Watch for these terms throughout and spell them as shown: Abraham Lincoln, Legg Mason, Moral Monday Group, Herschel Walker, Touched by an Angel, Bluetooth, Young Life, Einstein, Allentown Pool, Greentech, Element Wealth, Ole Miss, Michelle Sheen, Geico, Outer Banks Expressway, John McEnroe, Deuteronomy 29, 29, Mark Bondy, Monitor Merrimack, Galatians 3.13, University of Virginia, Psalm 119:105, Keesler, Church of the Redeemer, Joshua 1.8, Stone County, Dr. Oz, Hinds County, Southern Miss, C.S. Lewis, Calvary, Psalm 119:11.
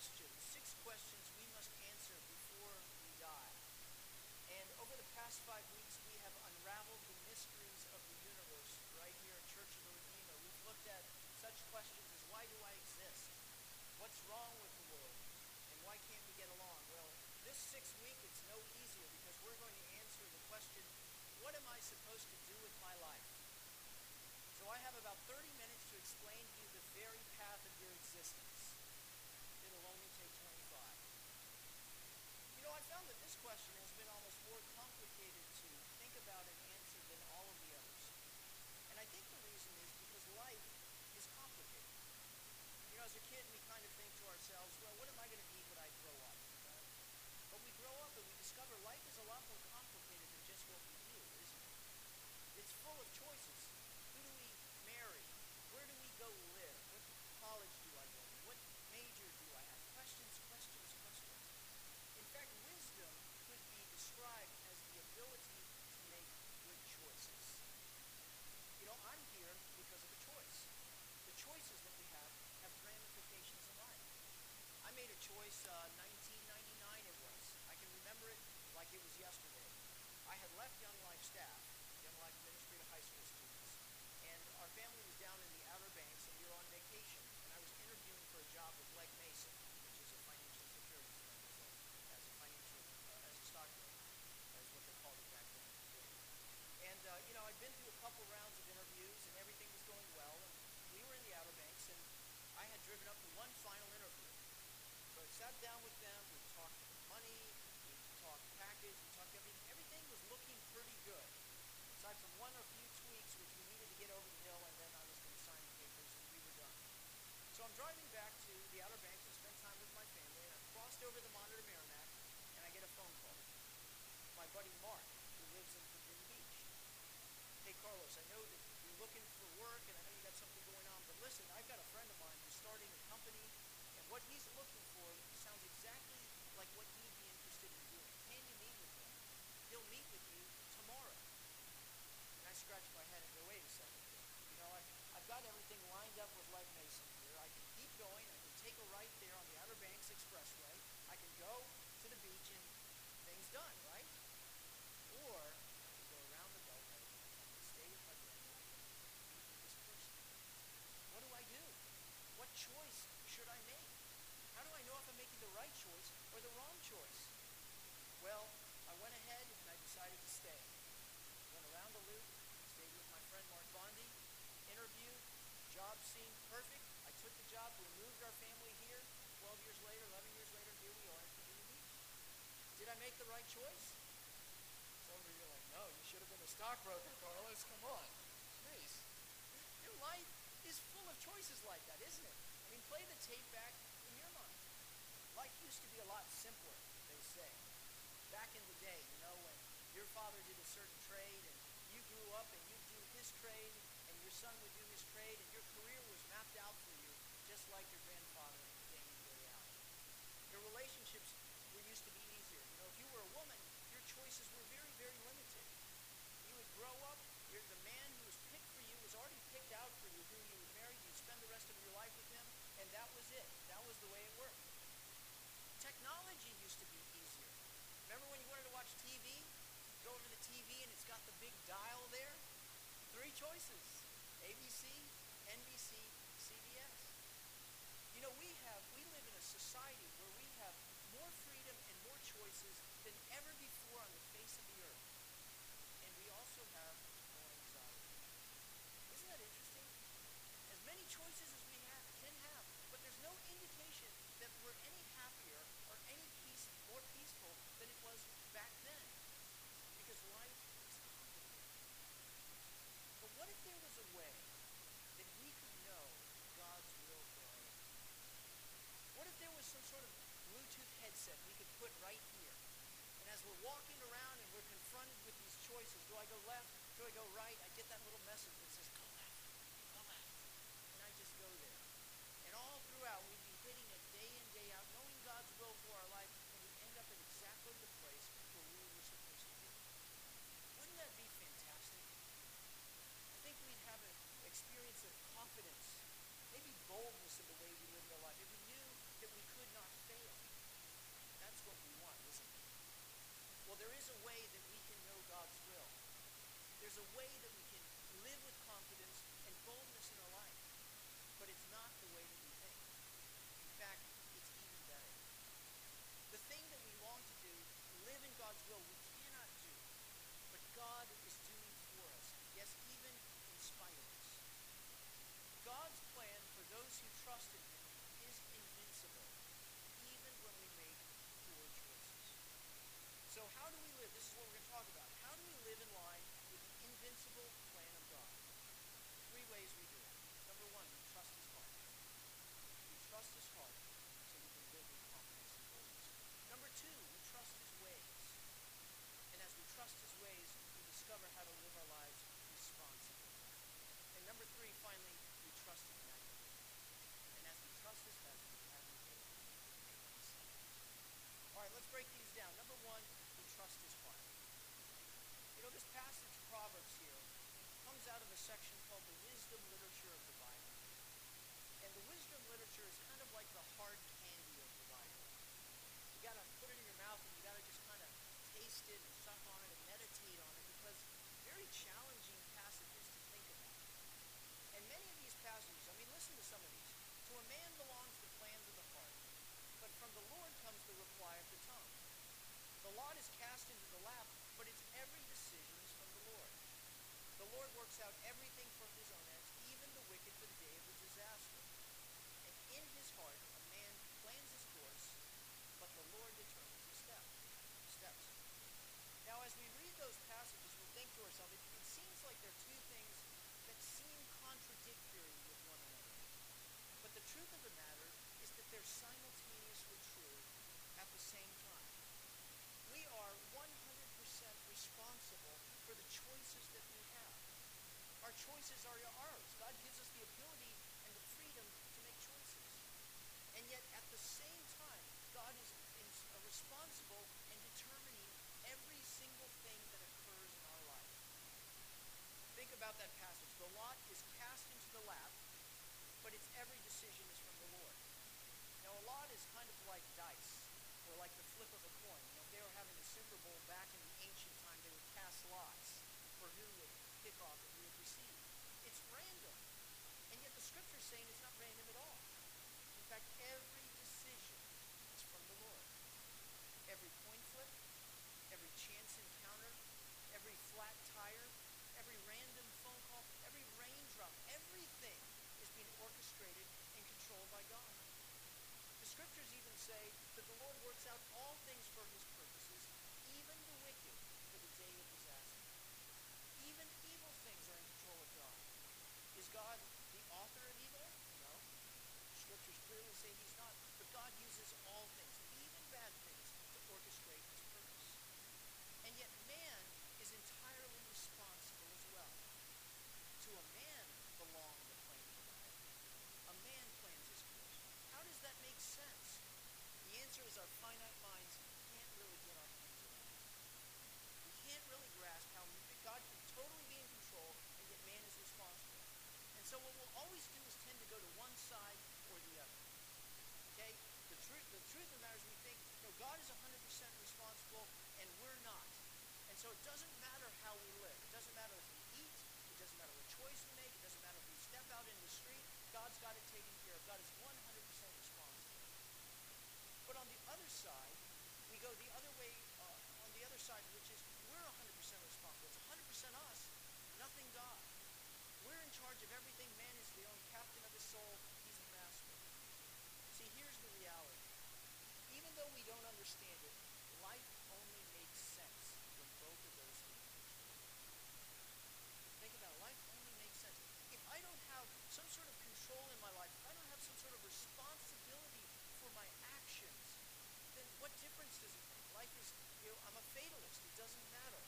questions, 6 questions we must answer before we die. And over the past 5 weeks, we have unraveled the mysteries of the universe right here at Church of the Redeemer. We've looked at such questions as, why do I exist? What's wrong with the world? And why can't we get along? Well, this 6th week, it's no easier because we're going to answer the question, what am I supposed to do with my life? So I have about 30 minutes to explain to you the very path of your existence. It'll only take 25. You know, I found that this question has been almost more complicated to think about and answer than all of the others. And I think the reason is because life is complicated. You know, as a kid, we kind of think to ourselves, well, what am I going to be when I grow up? Right? But we grow up and we discover life is a lot more complicated than just what we do, isn't it? It's full of choices. Who do we marry? Where do we go live? What college do I go to? What major do I have? Questions, questions, questions. In fact, wisdom could be described as the ability to make good choices. You know, I'm here because of a choice. The choices that we have ramifications in life. I made a choice, 1999 it was. I can remember it like it was yesterday. I had left Young Life staff, Young Life Ministry to high school students. And our family was down in the Outer Banks, and we were on vacation. And I was interviewing for a job with Legg Mason, which is a financial securities firm, as a stockbroker, as what they called it back then. And you know, I'd been through a couple rounds of interviews, and everything was going well. And we were in the Outer Banks, and I had driven up to one final interview. So I sat down with them. We talked money. We talked package. We talked everything. Everything was looking pretty good. Aside from one or a few tweaks, which we needed to get over the hill, and then I was going to sign the papers, and we were done. So I'm driving back to the Outer Banks to spend time with my family, and I crossed over the Monitor Merrimack, and I get a phone call. My buddy Mark, who lives in Virginia Beach. Hey, Carlos, I know that you're looking for work, and I know you got something going on, but listen, I've got a friend of mine who's starting a company, and what he's looking for sounds exactly like what you'd be interested in doing. Can you meet with him? He'll meet with you tomorrow. And I scratched my head and go, wait a second. You know, I've got everything lined up with Legg Mason here. I can keep going. I can take a right there on the Outer Banks Expressway. I can go to the beach and things done, right? Or I can go around the beltway and stay with my family and meet with this person. What do I do? What choice should I make? How do I know if I'm making the right choice or the wrong choice? Well, I went ahead and I decided to stay. Went around the loop, stayed with my friend Mark Bondy, interviewed, job seemed perfect. I took the job, we moved our family here. 12 years later, 11 years later, here we are in Virginia Beach. Did I make the right choice? Some of you are like, no, you should have been a stockbroker, Carlos, come on. Jeez. Your life is full of choices like that, isn't it? I mean, play the tape back in your mind. Life used to be a lot simpler, they say. Back in the day, you know, when your father did a certain trade, and you grew up and you'd do his trade, and your son would do his trade, and your career was mapped out for you, just like your grandfather day in, day out. Your relationships were used to be easier. You know, if you were a woman, your choices were very, very limited. You would grow up, the man who was picked for you was already picked out for you, who you would marry, you'd spend the rest of your life with him, and that was it. That was the way it worked. Technology used to be easier. Remember when you wanted to watch TV? Go over to the TV and it's got the big dial there. 3 choices, ABC, NBC, CBS. You know, we live in a society where we have more freedom and more choices than ever before on the face of the earth. And we also have more anxiety. Isn't that interesting? As many choices as we can have, but there's no indication that we're any happier or any more peaceful than it was back then. Because life is complicated. But what if there was a way that we could know God's will for our life? What if there was some sort of Bluetooth headset we could put right here? And as we're walking around and we're confronted with these choices, do I go left, do I go right? I get that little message that says, go left, and I just go there. And all throughout, we'd be hitting it day in, day out, knowing God's will for our life, and we end up at exactly the place where we were supposed to be. Wouldn't that be fantastic? I think we'd have an experience of confidence, maybe boldness in the way we lived our life. If we knew that we could could not fail. That's what we want, isn't it? Well, there is a way that we can know God's will. There's a way that we can live with confidence and boldness in our life, but it's not the way that we think. In fact, it's even better. The thing that we long to do, live in God's will, we cannot do, but God is doing for us, yes, even in spite of us. God's plan for those who trust in Him is invincible, even when we make poor choices. So how do we live? This is what we're going to talk about. How do we live in line with the invincible plan of God? Three ways we do it. Number one, we trust His heart. We trust His heart so we can live with confidence and boldness. Number two, we trust His ways. And as we trust His ways, we discover how to live our lives responsibly. And number three, finally, we trust His majesty. And as we trust His majesty, we have the ability to make decisions. All right, let's break these down. Number one, we trust His heart. You know, this passage of Proverbs here comes out of a section called the wisdom literature of the Bible. And the wisdom literature is kind of like the hard candy of the Bible. You got to put it in your mouth and you got to just kind of taste it and suck on it and meditate on it because very challenging passages to think about. And many of these passages, I mean, listen to some of these. To a man belongs the plans of the heart, but from the Lord comes the reply of the tongue. The lot is cast into the lap, but its every decision is from the Lord. The Lord works out everything for His own ends, even the wicked for the day of the disaster. And in his heart, a man plans his course, but the Lord determines his steps. Now, as we read those passages, we think to ourselves, it seems like there are two things that seem contradictory with one another. But the truth of the matter is that they're simultaneously true at the same time. We are 100% responsible for the choices that we have. Our choices are ours. God gives us the ability and the freedom to make choices. And yet, at the same time, God is responsible in determining every single thing that occurs in our life. Think about that passage. The lot is cast into the lap, but its every decision is from the Lord. Now, a lot is kind of like dice, or like the flip of a coin. You know, if they were having the Super Bowl back in the ancient time, they would cast lots for who would pick off and who would receive. It's random. And yet the Scripture is saying it's not random at all. In fact, every decision is from the Lord. Every coin flip, every chance encounter, every flat tire, every random phone call, every raindrop, everything is being orchestrated and controlled by God. The Scriptures even say that the Lord works out all things for His purposes, even the wicked for the day of disaster. Even evil things are in control of God. Is God the author of evil? No. The Scriptures clearly say He's not. But God uses all things, even bad things, to orchestrate His purpose. And yet man is entirely responsible as well. To a man belong the plans of God. A man plans his course. How does that make sense? The answer is our finite minds can't really get our hands around it. We can't really grasp how God can totally be in control and yet man is responsible. And so what we'll always do is tend to go to one side or the other. Okay? The truth of the matter is we think, no, God is 100% responsible and we're not. And so it doesn't matter how we live. It doesn't matter if we eat. It doesn't matter what choice we make. It doesn't matter if we step out in the street. God's got it taken care of. God is 100% responsible. But on the other side, we go the other way, on the other side, which is we're 100% responsible. It's 100% us, nothing God. We're in charge of everything. Man is the only captain of his soul. He's the master. See, here's the reality. Even though we don't understand it, life only makes sense when both of those things are true. Think about it. Life only makes sense. If I don't have some sort of control in my life, if I don't have some sort of responsibility for my actions, then what difference does it make? Life is, you know, I'm a fatalist. It doesn't matter.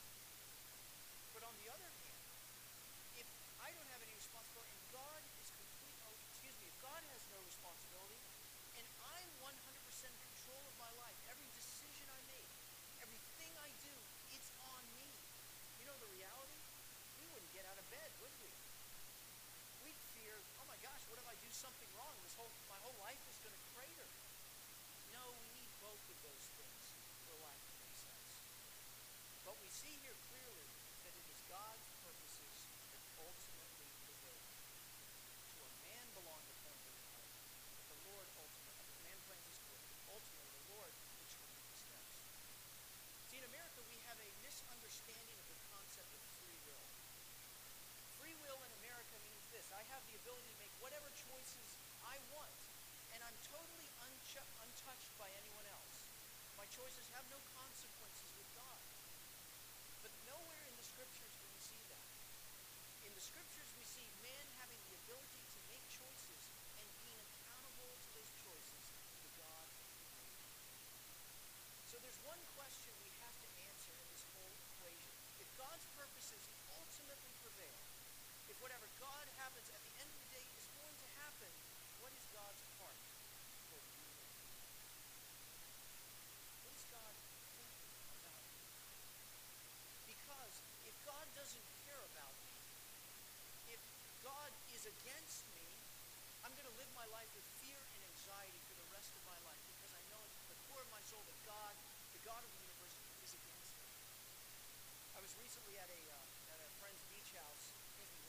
But on the other hand, if I don't have any responsibility, and God is complete, if God has no responsibility, and I'm 100% in control of my life, every decision I make, everything I do, it's on me. You know the reality? We wouldn't get out of bed, would we? We'd fear, oh my gosh, what if I do something wrong? My whole life is going to crater. both of those things for life and success. But we see here clearly that it is God's purposes that ultimately prevail. To a man belong the plans of his heart, but the Lord ultimately, the man plans his course, but ultimately the Lord determines his steps. See, in America we have a misunderstanding of the concept of free will. Free will in America means this: I have the ability to make whatever choices I want, and I'm totally untouched by anyone else. My choices have no consequences with God. But nowhere in the Scriptures do we see that. In the Scriptures we see man having the ability to make choices and being accountable to those choices to God. So there's one question we have to answer in this whole equation. If God's purposes ultimately prevail, if whatever God happens at the end of the day is going to happen, what is God's heart for you? What is God thinking about you? Because if God doesn't care about me, if God is against me, I'm going to live my life with fear and anxiety for the rest of my life because I know at the core of my soul that God, the God of the universe, is against me. I was recently at a friend's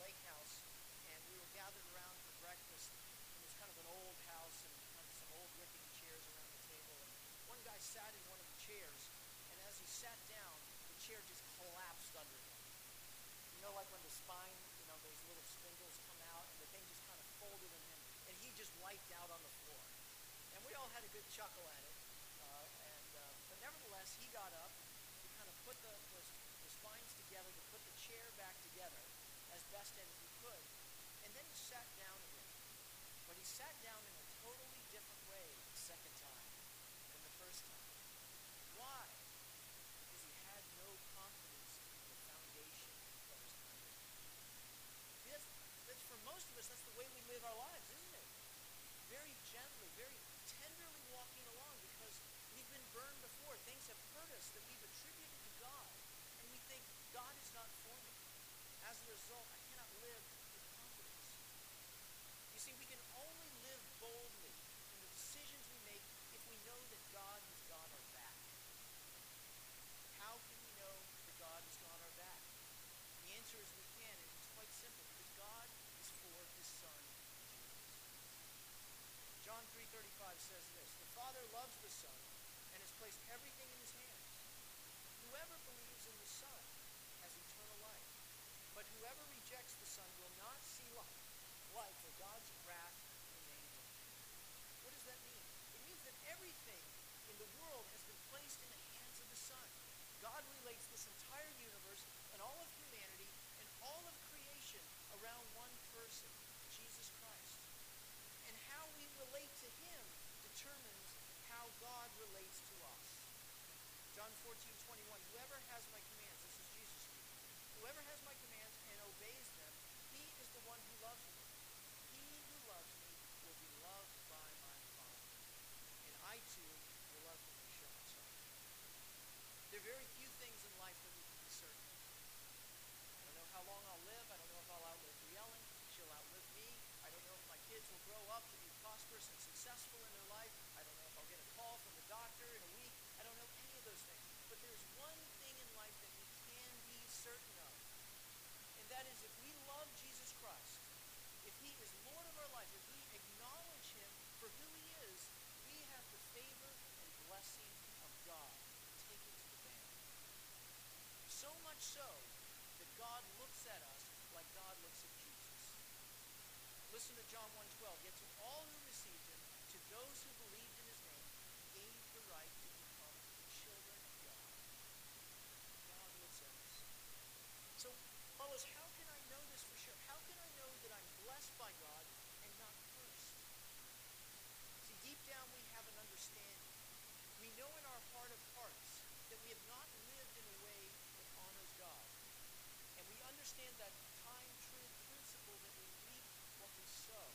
lake house, and we were gathered around for breakfast. Kind of an old house and kind of some old rickety chairs around the table, and one guy sat in one of the chairs, and as he sat down, the chair just collapsed under him. You know, like when the spine, you know, those little spindles come out, and the thing just kind of folded in him, and he just wiped out on the floor. And we all had a good chuckle at it, but nevertheless, he got up, he kind of put the spines together to put the chair back together as best as he could, and then he sat down again. But he sat down in a totally different way the second time than the first time. Why? Because he had no confidence in the foundation that was under him. That's for most of us, that's the way we live our lives, isn't it? Very gently, very tenderly walking along because we've been burned before. Things have hurt us that we've attributed to God, and we think God is not for me. As a result, I cannot live. You see, we can only live boldly in the decisions we make if we know that God has got our back. How can we know that God has got our back? The answer is we can, and it's quite simple, because God is for his Son, Jesus. John 3:35 says this: "The Father loves the Son and has placed everything in his hands. Whoever believes in the Son has eternal life, but whoever rejects the Son will not see life, for God's wrath remains on him." What does that mean? It means that everything in the world has been placed in the hands of the Son. God relates this entire universe and all of humanity and all of creation around one person, Jesus Christ. And how we relate to him determines how God relates to us. John 14:21, "Whoever has my commands," this is Jesus speaking, "whoever has my commands and obeys them, he is the one who loves me. Loves me will be loved by my Father, and I too will love him and show myself." There are very few things in life that we can be certain of. I don't know how long I'll live. I don't know if I'll outlive Ellen. She'll outlive me. I don't know if my kids will grow up to be prosperous and successful in their life. I don't know if I'll get a call from the doctor in a week. I don't know any of those things. But there's one thing in life that we can be certain of, and that is if we love Jesus Christ, if he is Lord of our life, if we acknowledge him for who he is, we have the favor and blessing of God taken to the bank. So much so that God looks at us like God looks at Jesus. Listen to John 1:12. "Yet to all who received him, to those who believed in his name, he gave the right to become children of God." God looks at us. So, fellas, how can I know this for sure? How can I know that I'm blessed by God and not cursed? See, deep down we have an understanding. We know in our heart of hearts that we have not lived in a way that honors God. And we understand that time-true principle that we reap what we sow.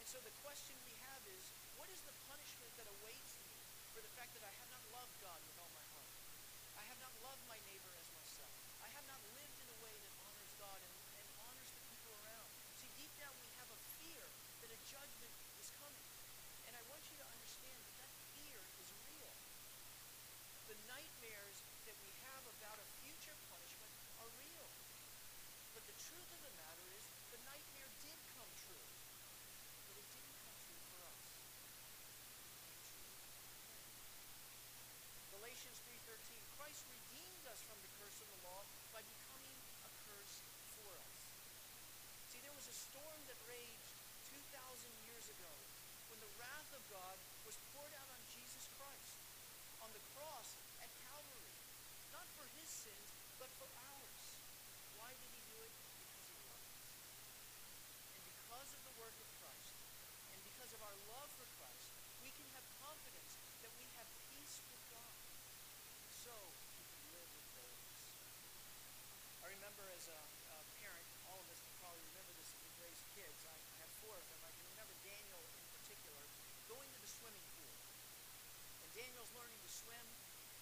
And so the question we have is, what is the punishment that awaits me for the fact that I have not loved God with all my heart? I have not loved my neighbor as myself. I have not lived in a way that honors God and honors the people around. See, deep down we have a fear that a judgment is coming. And I want you to understand that that fear is real. truth of the matter is the nightmare did come true, but it didn't come true for us. It came true for him. Galatians 3.13, Christ redeemed us from the curse of the law by becoming a curse for us. See, there was a storm that raged 2,000 years ago when the wrath of God was poured out on Jesus Christ on the cross at Calvary, not for his sins, but for ours. Why did he do it? Because he loved us. And because of the work of Christ, and because of our love for Christ, we can have confidence that we have peace with God. So we can live with boldness. I remember as a parent, all of us can probably remember this as we raised kids. I have four of them. I can remember Daniel in particular going to the swimming pool. And Daniel's learning to swim,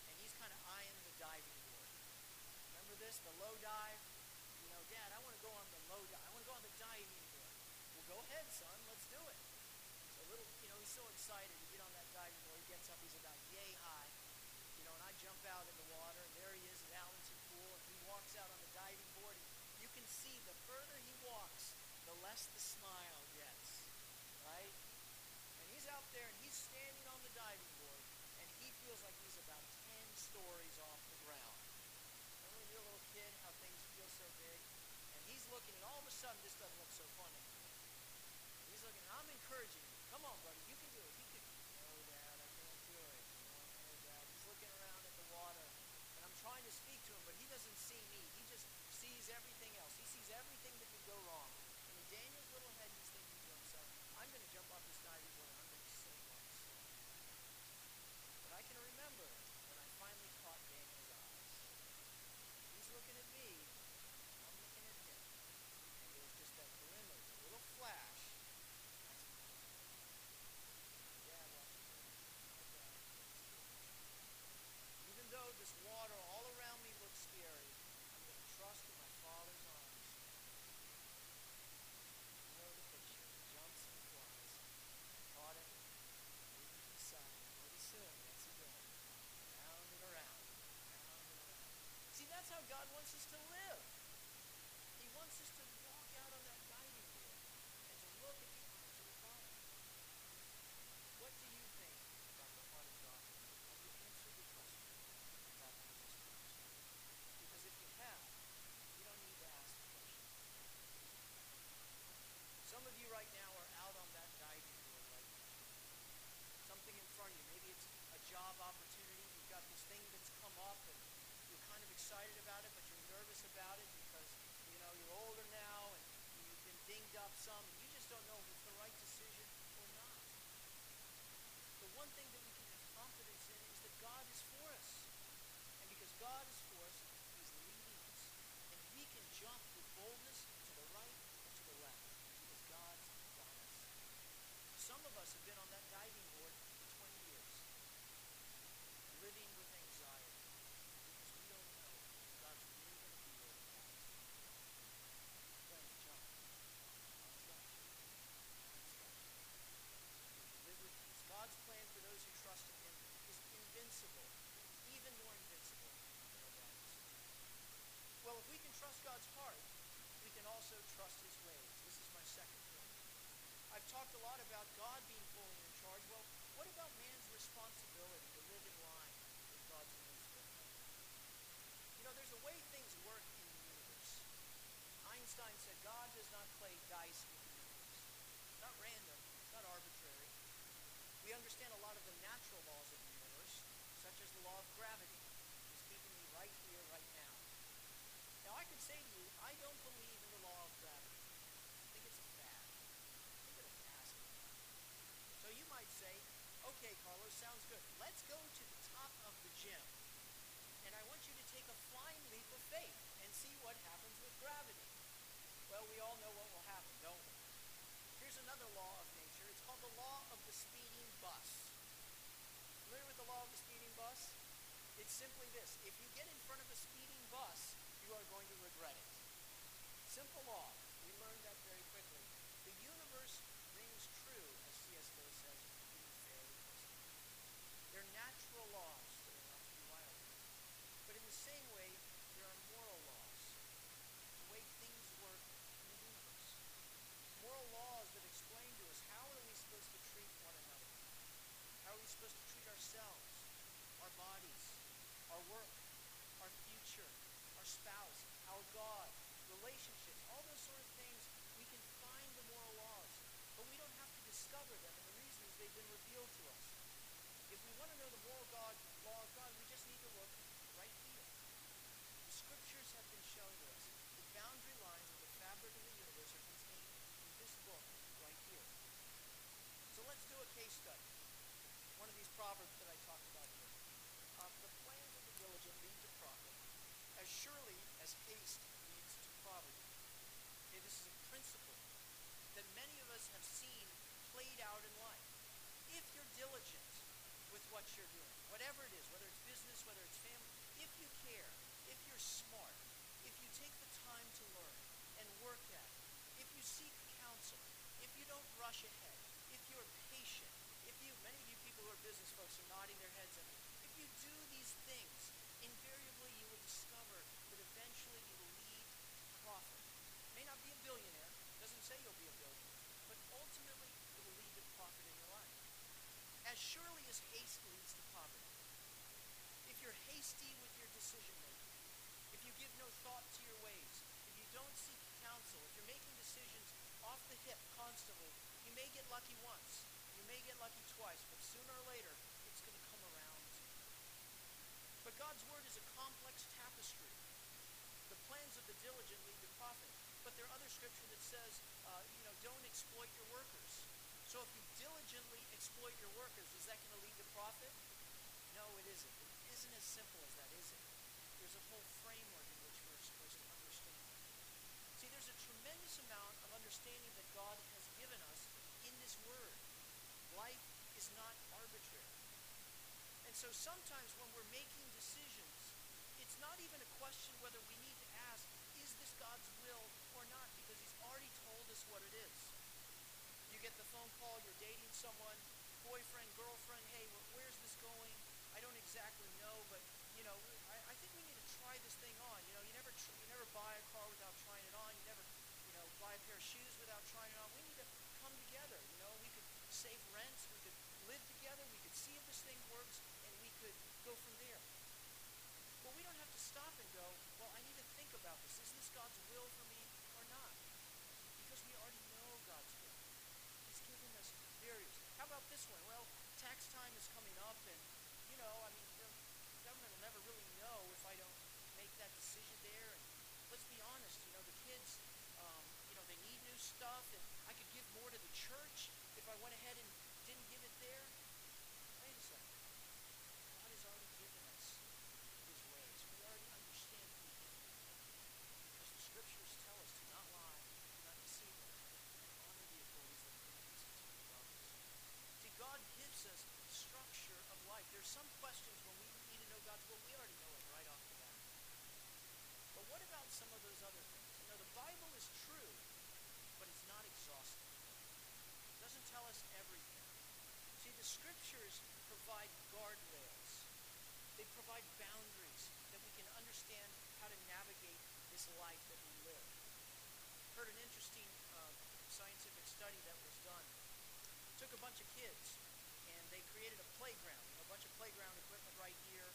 and he's kind of eyeing the diving board. Remember this, the low dive? You know, Dad, I want to go on the low dive. I want to go on the diving board. Well, go ahead, son. Let's do it. So little, you know, he's so excited to get on that diving board. He gets up. He's about yay high. You know, and I jump out in the water, and there he is at Allentown Pool, and he walks out on the diving board. You can see the further he walks, the less the smile gets, right? And he's out there, and he's standing on the diving board, and he feels like he's about 10 stories off the ground. Remember when you're a little kid, how things feel so big? And he's looking, and all of a sudden, this doesn't look so fun anymore. And he's looking, I'm encouraging you. Come on, buddy, you can do it. You can do it. No, Dad, I can't do it. No, Dad. He's looking around at the water, and I'm trying to speak to him, but he doesn't see me. He just sees everything else. He sees everything that could go wrong. And in Daniel's little head, he's thinking to himself, I'm going to jump off this diving board, and I'm going to save myself. But I can remember when I finally caught Daniel's eyes. He's looking at me, and I'm looking at him. And there was just that glimmer, a little flash. That's my dad. Dad watching me. My dad looks scary. Even though this water all around me looks scary, I'm going to trust in my Father's arms. You know the picture. He jumps and flies. Caught it. Moved to the side. Pretty soon, that's it going. Round and around. Round and around. See, that's how God wants us to live. He wants us to walk out on that diving board and to look at the arms of the Father. What do you think about the heart of God? Have you answered the question about Jesus Christ? Because if you have, you don't need to ask the question. Some of you right now are out on that diving board right now. Something in front of you. Maybe it's a job opportunity. You've got this thing that's come up, and you're kind of excited about it, but you're nervous about it because, you know, you're older now, and you've been dinged up some, and you just don't know if it's the right decision or not. The one thing that we can have confidence in is that God is for us. And because God is for us, he's leading us. And we can jump with boldness to the right and to the left because God's got us. Some of us have been on that diving board for 20 years, living with anxiety because we don't know if God's really going to be there or not. Friends, jump. God's got you. God's got you. You can live with peace. God's plan for those who trust in him is invincible. Even more invincible than our battles. Well, if we can trust God's heart, we can also trust his ways. This is my second point. I've talked a lot about God being fully in charge. Well, what about man's responsibility to live in line with God's will? You know, there's a way things work in the universe. Einstein said God does not play dice with the universe. It's not random. It's not arbitrary. We understand a lot of the natural laws of the universe, such as the law of gravity. It's keeping me right here, right now. Now, I can say to you, I don't believe in the law of gravity. I think it's a fad. I think it'll pass me by. So you might say, okay, Carlos, sounds good. Let's go to the top of the gym, and I want you to take a flying leap of faith and see what happens with gravity. Well, we all know what will happen, don't we? Here's another law of nature. It's called the law of the speeding bus. Familiar with the law of the speeding bus? It's simply this. If you get in front of a speeding bus, you are going to regret it. Simple law. We learned that very quickly. The universe rings true, as C.S. Lewis says, being fairly constant. They're natural laws that are not to be violated. But in the same way, there are moral laws. The way things work church, our spouse, our God, relationships, all those sort of things. We can find the moral laws, but we don't have to discover them, and the reason is they've been revealed to us. If we want to know the moral law of God, we just need to look right here. The scriptures have been shown to us. The boundary lines of the fabric of the universe are contained in this book right here. So let's do a case study. One of these proverbs that I talked about here. The plans of the diligent lead to profit, as surely as haste leads to poverty. Okay, this is a principle that many of us have seen played out in life. If you're diligent with what you're doing, whatever it is, whether it's business, whether it's family, if you care, if you're smart, if you take the time to learn and work at it, if you seek counsel, if you don't rush ahead, if you're patient, if you, many of you people who are business folks are nodding their heads at me, if you do these things, invariably you will discover that eventually you will lead to profit. You may not be a billionaire, doesn't say you'll be a billionaire, but ultimately it will lead to profit in your life. As surely as haste leads to poverty. If you're hasty with your decision-making, if you give no thought to your ways, if you don't seek counsel, if you're making decisions off the hip constantly, you may get lucky once, you may get lucky twice, but sooner or later, it's going to come around. But God's word is a complex tapestry. The plans of the diligent lead to profit, but there are other scripture that says, don't exploit your workers. So if you diligently exploit your workers, is that going to lead to profit? No, it isn't. It isn't as simple as that, is it? There's a whole framework in which we're supposed to understand. See, there's a tremendous amount of understanding that God has given us in this word. Life is not arbitrary. And so sometimes when we're making decisions, it's not even a question whether we need to ask, is this God's will or not? Because he's already told us what it is. You get the phone call, you're dating someone, boyfriend, girlfriend, hey, where's this going? I don't exactly know, but, I think we need to try this thing on. You never buy a car without trying it on. You never, buy a pair of shoes without trying it on. We need to come together, We could save rent. We could live together. We could see if this thing works, and we could go from there. But we don't have to stop and go, well, I need to think about this. Is this God's will for me or not? Because we already know God's will. He's given us barriers. How about this one? Well, tax time is coming up, and, the government will never really know if I don't make that decision there. And let's be honest, the kids, they need new stuff, and I could give more to the church if I went ahead and didn't give it there. Wait a second. God has already given us his ways. We already understand who he is. Because the scriptures tell us to not lie, to not deceive them, and honor the authorities that are in the province. See, God gives us structure of life. There's some questions when we need to know God's will, we already know it right off the bat. But what about some of those other things? The Bible is true, but it's not exhaustive. It doesn't tell us everything. See, the scriptures provide guardrails. They provide boundaries that we can understand how to navigate this life that we live. I heard an interesting scientific study that was done. It took a bunch of kids, and they created a playground, a bunch of playground equipment right here,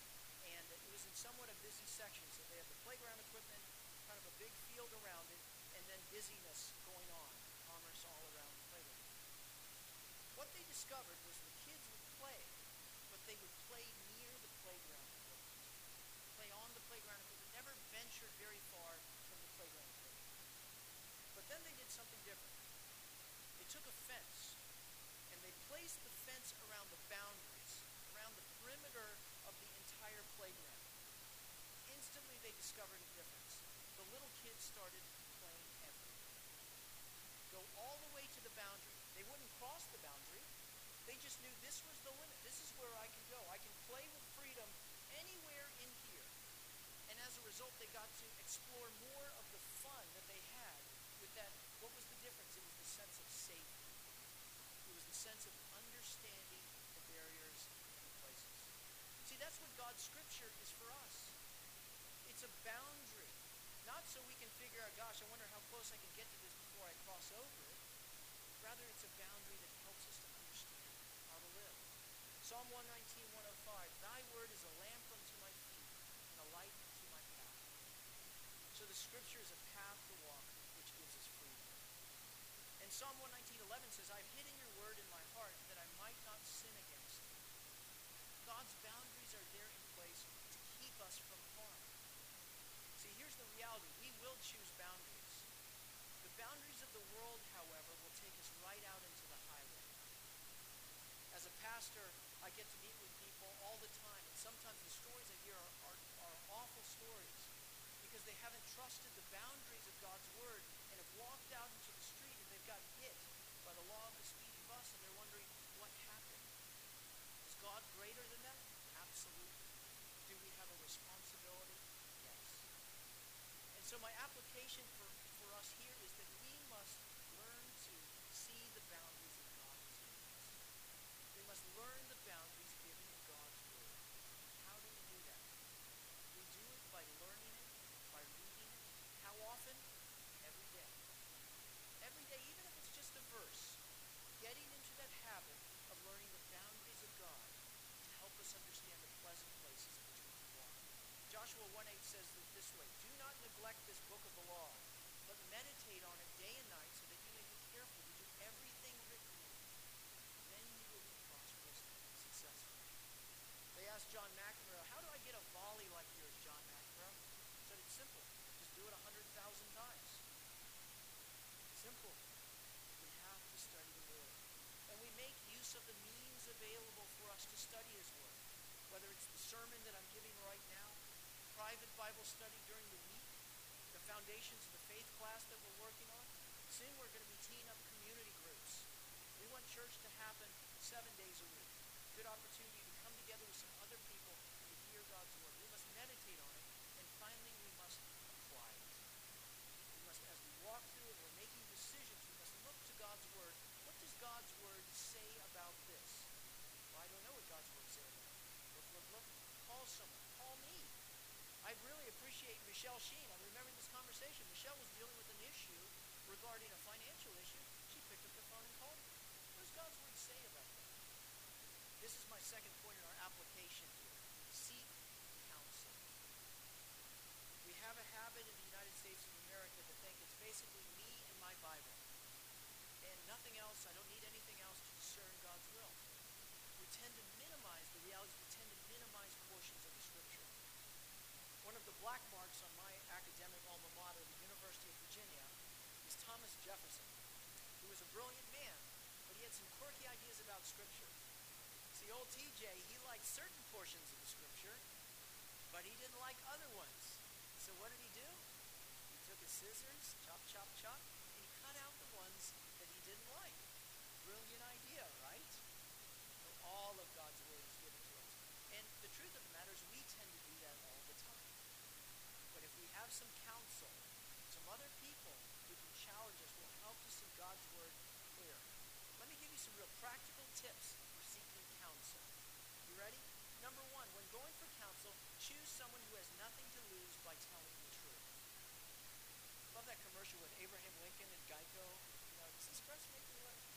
and it was in somewhat a busy section. So they had the playground equipment, kind of a big field around it, and then busyness going on, commerce all around the playground. What they discovered was the kids would play, but they would play near the playground equipment. Play on the playground equipment, never ventured very far from the playground equipment. But then they did something different. They took a fence, and they placed the fence around the boundaries, around the perimeter of the entire playground. Instantly, they discovered a difference. The little kids started playing everywhere. Go all the way to the boundary. They wouldn't cross the boundary. They just knew this was the limit. This is where I can go. I can play with freedom anywhere in here. And as a result, they got to explore more of the fun that they had with that. What was the difference? It was the sense of safety. It was the sense of understanding the barriers and the places. See, that's what God's scripture is for us. It's a boundary. Not so we can figure out, gosh, I wonder how close I can get to this before I cross over it. Rather, it's a boundary that helps us to understand how to live. Psalm 119:105, thy word is a lamp unto my feet and a light unto my path. Psalm 119:11 says, I've hidden your word in my heart that I might not sin against you. God's boundaries are there in place to keep us from harm. See, here's the reality. We will choose boundaries. The boundaries of the world, however, will take us right out into the highway. As a pastor, I get to meet with people all the time, and sometimes the stories I hear are awful stories because they haven't trusted the boundaries of God's word and have walked out into the street and they've got hit by the law of the speedy bus and they're wondering what happened. Is God greater than that? Absolutely. Do we have a responsibility? Yes. And so my application for us here is that we must learn to see the boundaries of God. We must learn the boundaries given in God's word. How do we do that? We do it by learning it, by reading it. How often? Every day. Every day, even if it's just a verse, getting into that habit of learning the boundaries of God to help us understand the pleasant places in which we can walk. Joshua 1:8 says it this way, do not neglect this book of the law, but meditate on it day and night so that you may be careful to do everything written in it. Then you will be prosperous and successful. They asked John McEnroe, how do I get a volley like yours, John McEnroe? He said, it's simple. Just do it 100,000 times. Simple. We have to study the Word. And we make use of the means available for us to study His Word, whether it's the sermon that I'm giving right now, private Bible study during the week, the Foundations of the Faith class that we're working on. Soon we're going to be teeing up community groups. We want church to happen 7 days a week. Good opportunity to come together with some other people and to hear God's word. We must meditate on it, and finally we must apply it. We must, as we walk through and we're making decisions, we must look to God's word. What does God's word say about this? Well, I don't know what God's word says about it. Look, call someone. Call me. I really appreciate Michelle Sheen. I'm remembering this conversation. Michelle was dealing with an issue regarding a financial issue. She picked up the phone and called me. What does God's word say about that? This is my second point in our application here. Seek counsel. We have a habit in the United States of America to think it's basically me and my Bible. And nothing else, I don't need anything else to discern God's will. We tend to minimize the realities. We tend to minimize portions of the Scripture. One of the black marks on my academic alma mater, the University of Virginia, is Thomas Jefferson, who was a brilliant man, but he had some quirky ideas about Scripture. See, old TJ, he liked certain portions of the Scripture, but he didn't like other ones. So what did he do? He took his scissors, chop, chop, chop, and he cut out the ones that he didn't like. Brilliant idea, right? So all of God's word is given to us. And the truth of the matter is we tend to do that all the time. But if we have some counsel, some other people who can challenge us, will help us see God's word clear. Let me give you some real practical tips for seeking counsel. You ready? Number one, when going for counsel, choose someone who has nothing to lose by telling the truth. I love that commercial with Abraham Lincoln and Geico. You know, does this press make me laugh?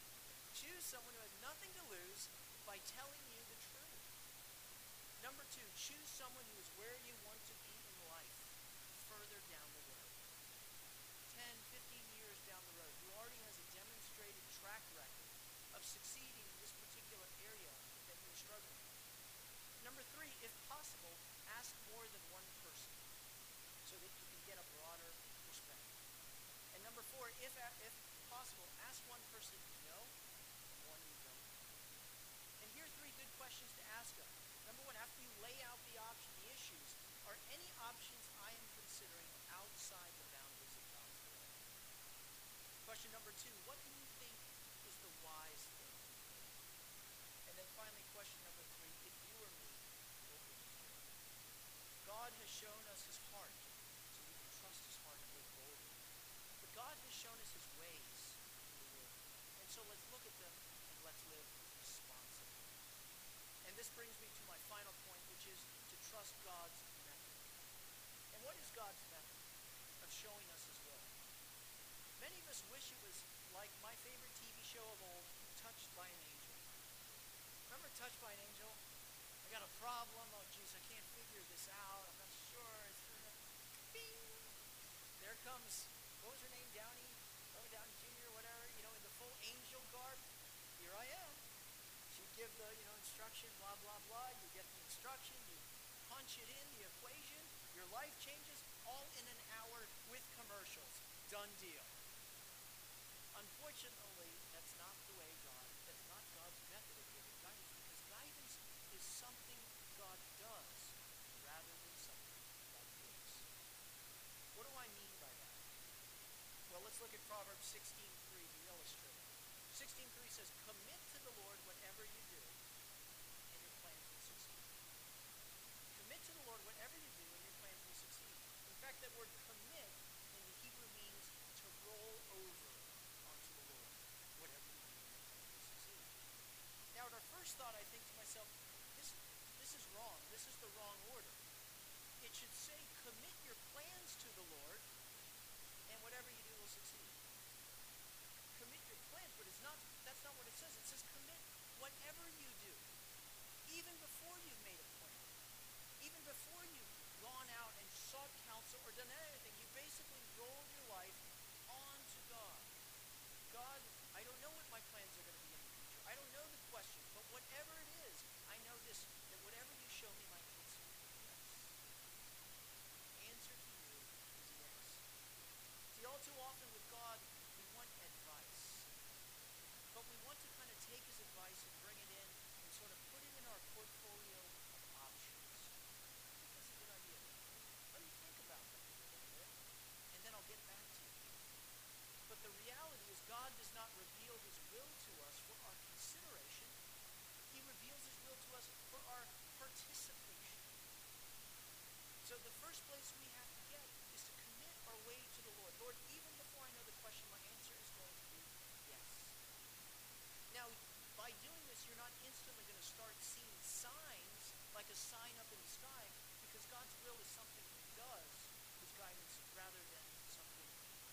Choose someone who has nothing to lose by telling you the truth. Number two, choose someone who is where you want to be in life, further down the road. 10, 15 years down the road, who already has a demonstrated track record of succeeding in this particular area that you're struggling with. Number three, if possible, ask more than one person so that you can get a broader perspective. And number four, if possible, ask one person you know and one you don't know. And here are three good questions to ask of. Number one, after you lay out the option, the issues, are any options I am considering outside the boundaries of God's will? Question number two, what do you think is the wise thing to do? And then finally, question number three, if you or me, what would you do? God has shown us His heart, so we can trust His heart and live boldly. But God has shown us His ways in the Word. And so let's look at them and let's live responsibly. And this brings me to my final point, which is to trust God's method. And what is God's method of showing us His will? Many of us wish it was like my favorite TV show of old, Touched by an Angel. Remember Touched by an Angel? I got a problem. Oh, geez, I can't figure this out. I'm not sure. Bing! There comes, what was her name? Downey? Downey Jr. or whatever, you know, in the angel guard, here I am. She'd give the, instruction, blah, blah, blah. You get the instruction, you punch it in, the equation, your life changes, all in an hour with commercials. Done deal. Unfortunately, that's not the way God, that's not God's method of giving guidance, because guidance is something God does rather than something God gives. What do I mean by that? Well, let's look at Proverbs 16:3 to illustrate. 16:3 says, commit to the Lord whatever you do, and your plans will succeed. Commit to the Lord whatever you do, and your plans will succeed. In fact, that word commit in the Hebrew means to roll over onto the Lord. Whatever you do, your plans will succeed. Now, at our first thought, I think to myself, this is wrong. This is the wrong order. It should say, commit your plans to the Lord, and whatever you do will succeed. Commit your plans, but it's not. That's not what it says. It says commit whatever you do, even before you've made a plan, even before you've gone out and sought counsel or done anything. You basically rolled your life onto God. God, I don't know what my plans are going to be in the future. I don't know the question, but whatever it is, I know this, that whatever you show me, my answer is yes. Answer to you is yes. See, all too often with God, we want advice. But we want to kind of take his advice and bring it in and sort of put it in our portfolio of options. I think that's a good idea. Let me think about that a little bit, and then I'll get back to you. But the reality is God does not reveal his will to us for our consideration. He reveals his will to us for our participation. So the first place we have to get is to commit our way to the Lord. Lord, even before I know the question, my answer is going to be yes. Now, by doing this, you're not instantly going to start seeing signs, like a sign up in the sky, because God's will is something he does, his guidance, rather than something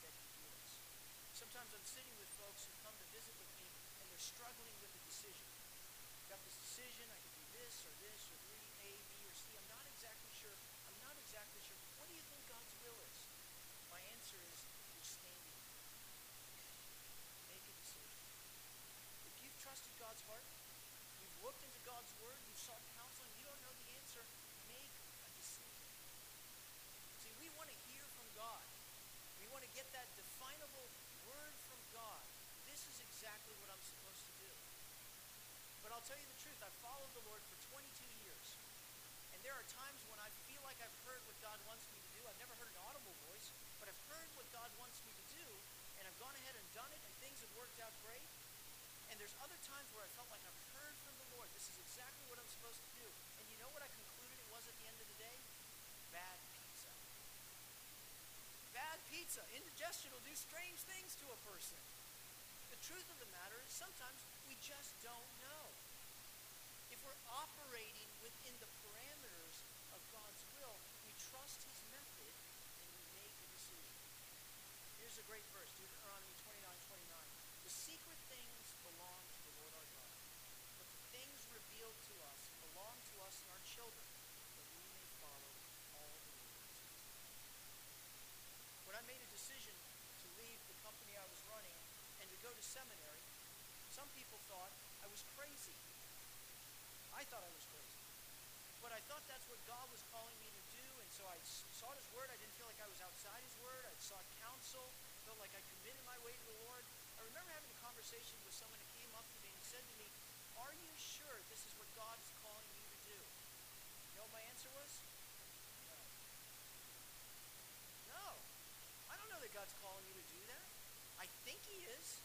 that he gives. Sometimes I'm sitting with folks who come to visit with me, and they're struggling with a decision. Got this decision, I could do this, or read A, B, or C. I'm not exactly sure. What do you think God's will is? My answer is, you're standing. Make a decision. If you've trusted God's heart, you've looked into God's word, you've sought counsel, and you don't know the answer, make a decision. See, we want to hear from God. We want to get that definable word from God. This is exactly what I'm supposed to do. But I'll tell you the truth, I've followed the Lord for 22 years. And there are times when I feel like I've heard what God wants me to do. I've never heard an audible voice, but I've heard what God wants me to do, and I've gone ahead and done it, and things have worked out great. And there's other times where I felt like I've heard from the Lord. This is exactly what I'm supposed to do. And you know what I concluded it was at the end of the day? Bad pizza. Bad pizza. Indigestion will do strange things to a person. The truth of the matter is sometimes we just don't know. If we're operating within the parameters of God's will, we trust his method and we make a decision. Here's a great verse, Deuteronomy 29:29. The secret things belong to the Lord our God, but the things revealed to us belong to us and our children, that we may follow all the rules. When I made a decision to leave the company I was running and to go to seminary, some people thought I was crazy. I thought I was crazy. But I thought that's what God was calling me to do, and so I sought his word. I didn't feel like I was outside his word. I sought counsel, felt like I committed my way to the Lord. I remember having a conversation with someone who came up to me and said to me, "Are you sure this is what God is calling you to do?" You know what my answer was? No. No. I don't know that God's calling you to do that. I think he is.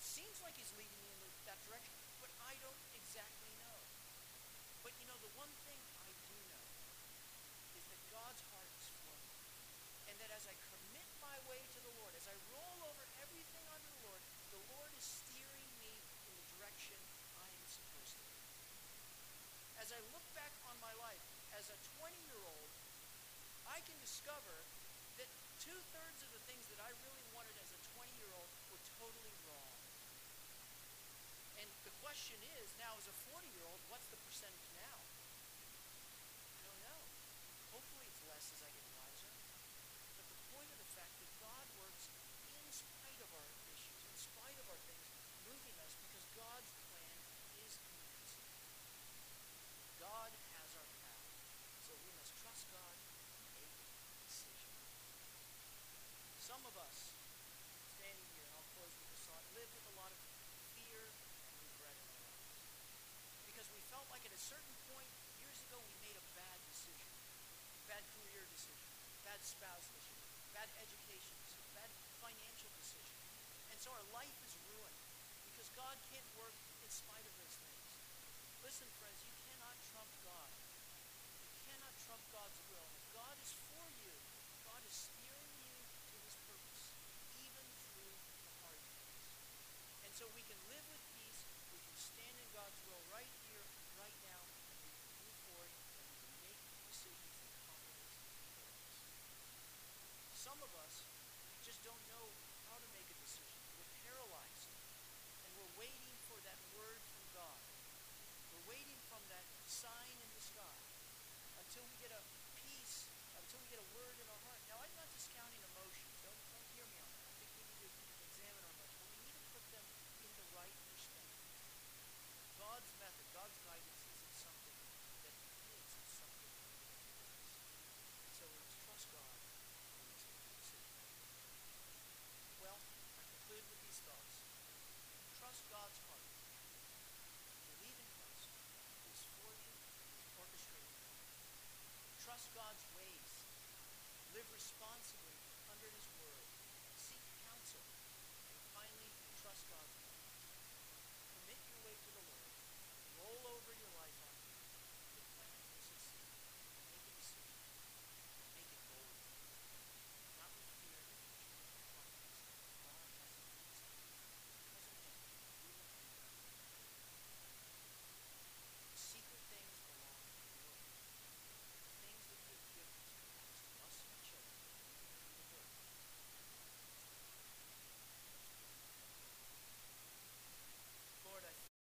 It seems like he's leading me in that direction, but I don't exactly know. But you know, the one thing I do know is that God's heart is for me. And that as I commit my way to the Lord, as I roll over everything under the Lord is steering me in the direction I am supposed to be. As I look back on my life as a 20-year-old, I can discover that two-thirds of the things that I really wanted as a 20-year-old were totally wrong. And the question is, now as a 40-year-old, what's the percentage now? I don't know. Hopefully it's less as I get wiser. But the point of the fact that God works in spite of our issues, in spite of our things, moves God's plan is invincible. God has our power, so we must trust God and make a decision. Some of us standing here, and I'll close with this thought, live with a lot of fear and regret in our lives. Because we felt like at a certain point years ago we made a bad decision. Bad career decision, bad spouse decision, bad education decision, bad financial decision. And so our life is ruined because God can't work in spite of those things. Listen, friends, you cannot trump God. You cannot trump God's will. If God is for you, God is steering you to his purpose, even through the hard things. And so we can live with peace, we can stand in God's will right here, right now, and we can move forward, and we can make decisions with confidence and purpose. Some of us just don't know how to make a decision. We're paralyzed, and we're waiting for that word from God. We're waiting from that sign in the sky until we get a peace, until we get a word in our heart. Now, I'm not discounting emotions. Don't hear me on that. I think we need to examine our emotions, but we need to put them in the right perspective. God's method, God's guidance isn't something that he gives. It's something that he gives. And so we must trust God when he's making a decision. Well, I conclude with these thoughts. Trust God's heart. Believe in Christ, who is for you and is orchestrating you. Trust God's ways. Live responsibly under his word. Seek counsel. And finally, trust God's plan. Commit your way to the Lord. Roll over your life